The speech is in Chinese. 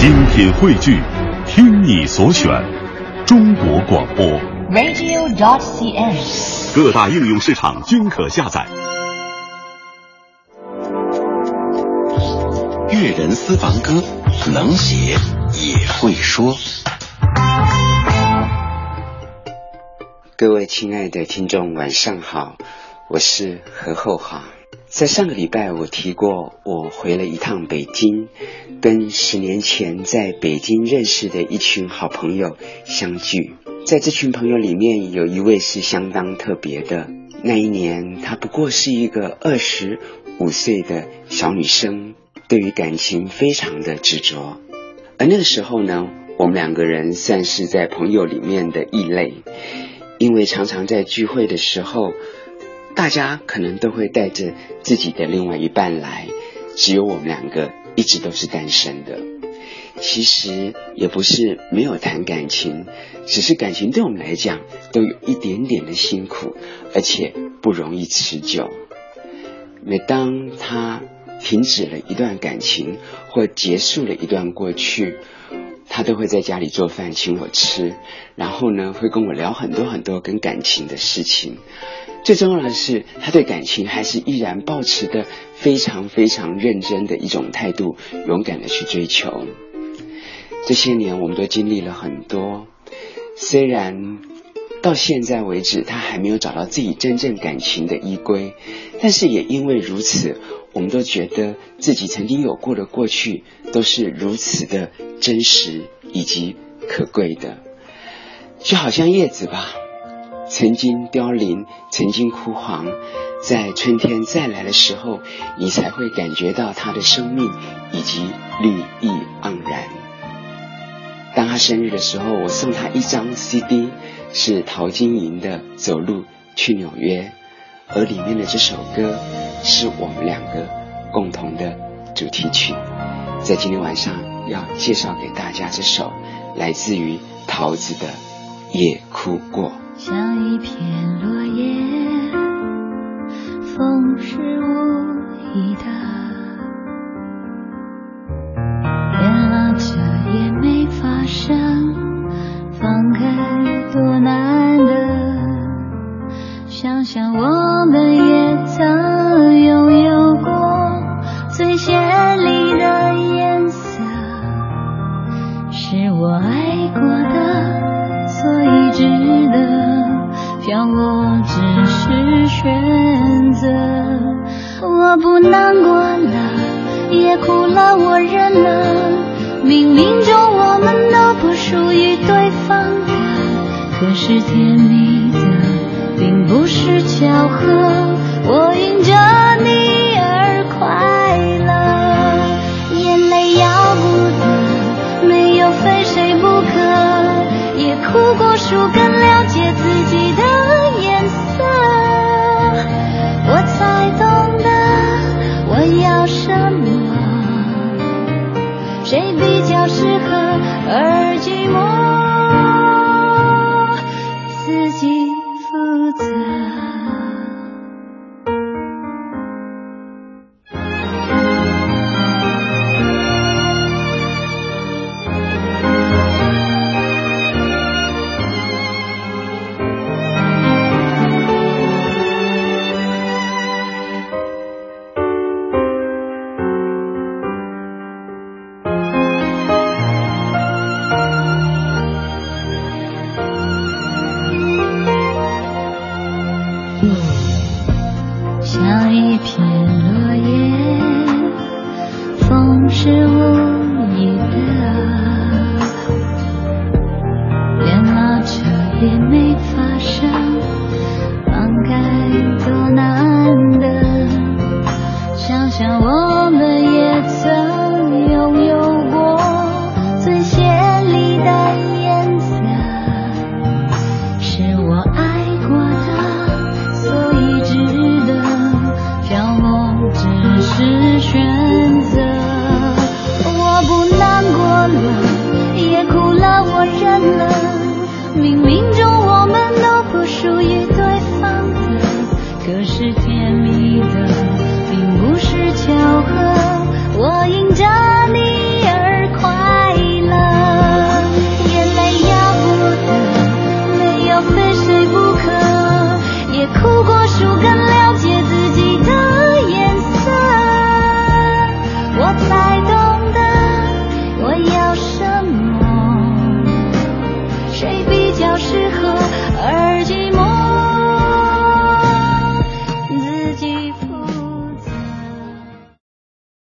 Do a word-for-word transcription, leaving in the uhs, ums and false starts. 精品汇聚，听你所选，中国广播 radio dot c n， 各大应用市场均可下载。粤人私房歌，能写也会说。各位亲爱的听众，晚上好，我是何厚华。在上个礼拜我提过，我回了一趟北京，跟十年前在北京认识的一群好朋友相聚。在这群朋友里面，有一位是相当特别的，那一年她不过是一个二十五岁的小女生，对于感情非常的执着。而那个时候呢，我们两个人算是在朋友里面的异类，因为常常在聚会的时候，大家可能都会带着自己的另外一半来，只有我们两个一直都是单身的。其实也不是没有谈感情，只是感情对我们来讲都有一点点的辛苦，而且不容易持久。每当他停止了一段感情或结束了一段过去，他都会在家里做饭请我吃，然后呢会跟我聊很多很多跟感情的事情。最重要的是，他对感情还是依然抱持的非常非常认真的一种态度，勇敢的去追求。这些年我们都经历了很多，虽然到现在为止他还没有找到自己真正感情的依归，但是也因为如此，我们都觉得自己曾经有过的过去都是如此的真实以及可贵的。就好像叶子吧，曾经凋零，曾经枯黄，在春天再来的时候，你才会感觉到它的生命以及绿意盎然。当他生日的时候，我送他一张 C D， 是陶晶莹的《走路去纽约》，而里面的这首歌是我们两个共同的主题曲。在今天晚上要介绍给大家这首来自于桃子的《也哭过》。像一片落叶，风是无意的，原谅这也没发生，放开多难的，想想我们也曾拥有过最绚丽的颜色，是我爱过的，所以值得。让我只是选择，我不难过了，也哭了，我认了，冥冥中我们都不属于对方的，可是甜蜜的并不是巧合，我因着你而快乐，眼泪要不得，没有非谁不可，也哭过，树根了解自己的颜色，我才懂得我要什么，谁比较适合而寂寞，自己负责。可是甜蜜的并不是巧合。